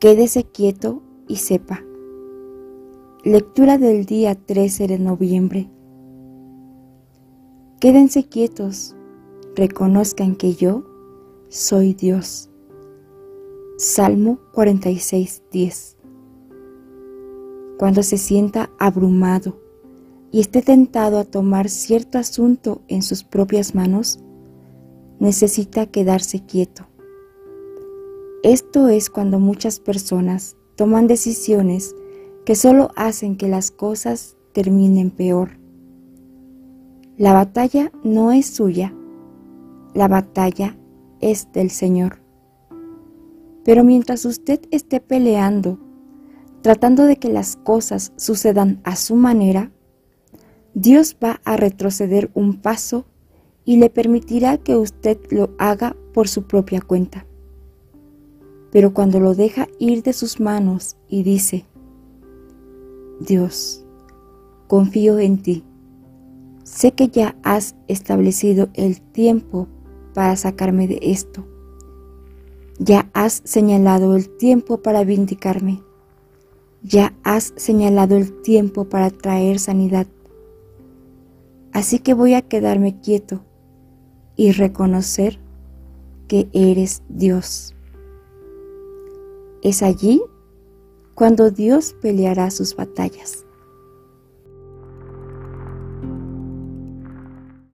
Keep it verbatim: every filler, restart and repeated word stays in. Quédese quieto y sepa. Lectura del día trece de noviembre. Quédense quietos, reconozcan que yo soy Dios. Salmo cuarenta y seis, diez. Cuando se sienta abrumado y esté tentado a tomar cierto asunto en sus propias manos, necesita quedarse quieto. Esto es cuando muchas personas toman decisiones que solo hacen que las cosas terminen peor. La batalla no es suya, la batalla es del Señor. Pero mientras usted esté peleando, tratando de que las cosas sucedan a su manera, Dios va a retroceder un paso y le permitirá que usted lo haga por su propia cuenta. Pero cuando lo deja ir de sus manos y dice: Dios, confío en ti, sé que ya has establecido el tiempo para sacarme de esto, ya has señalado el tiempo para vindicarme, ya has señalado el tiempo para traer sanidad, así que voy a quedarme quieto y reconocer que eres Dios. Es allí cuando Dios peleará sus batallas.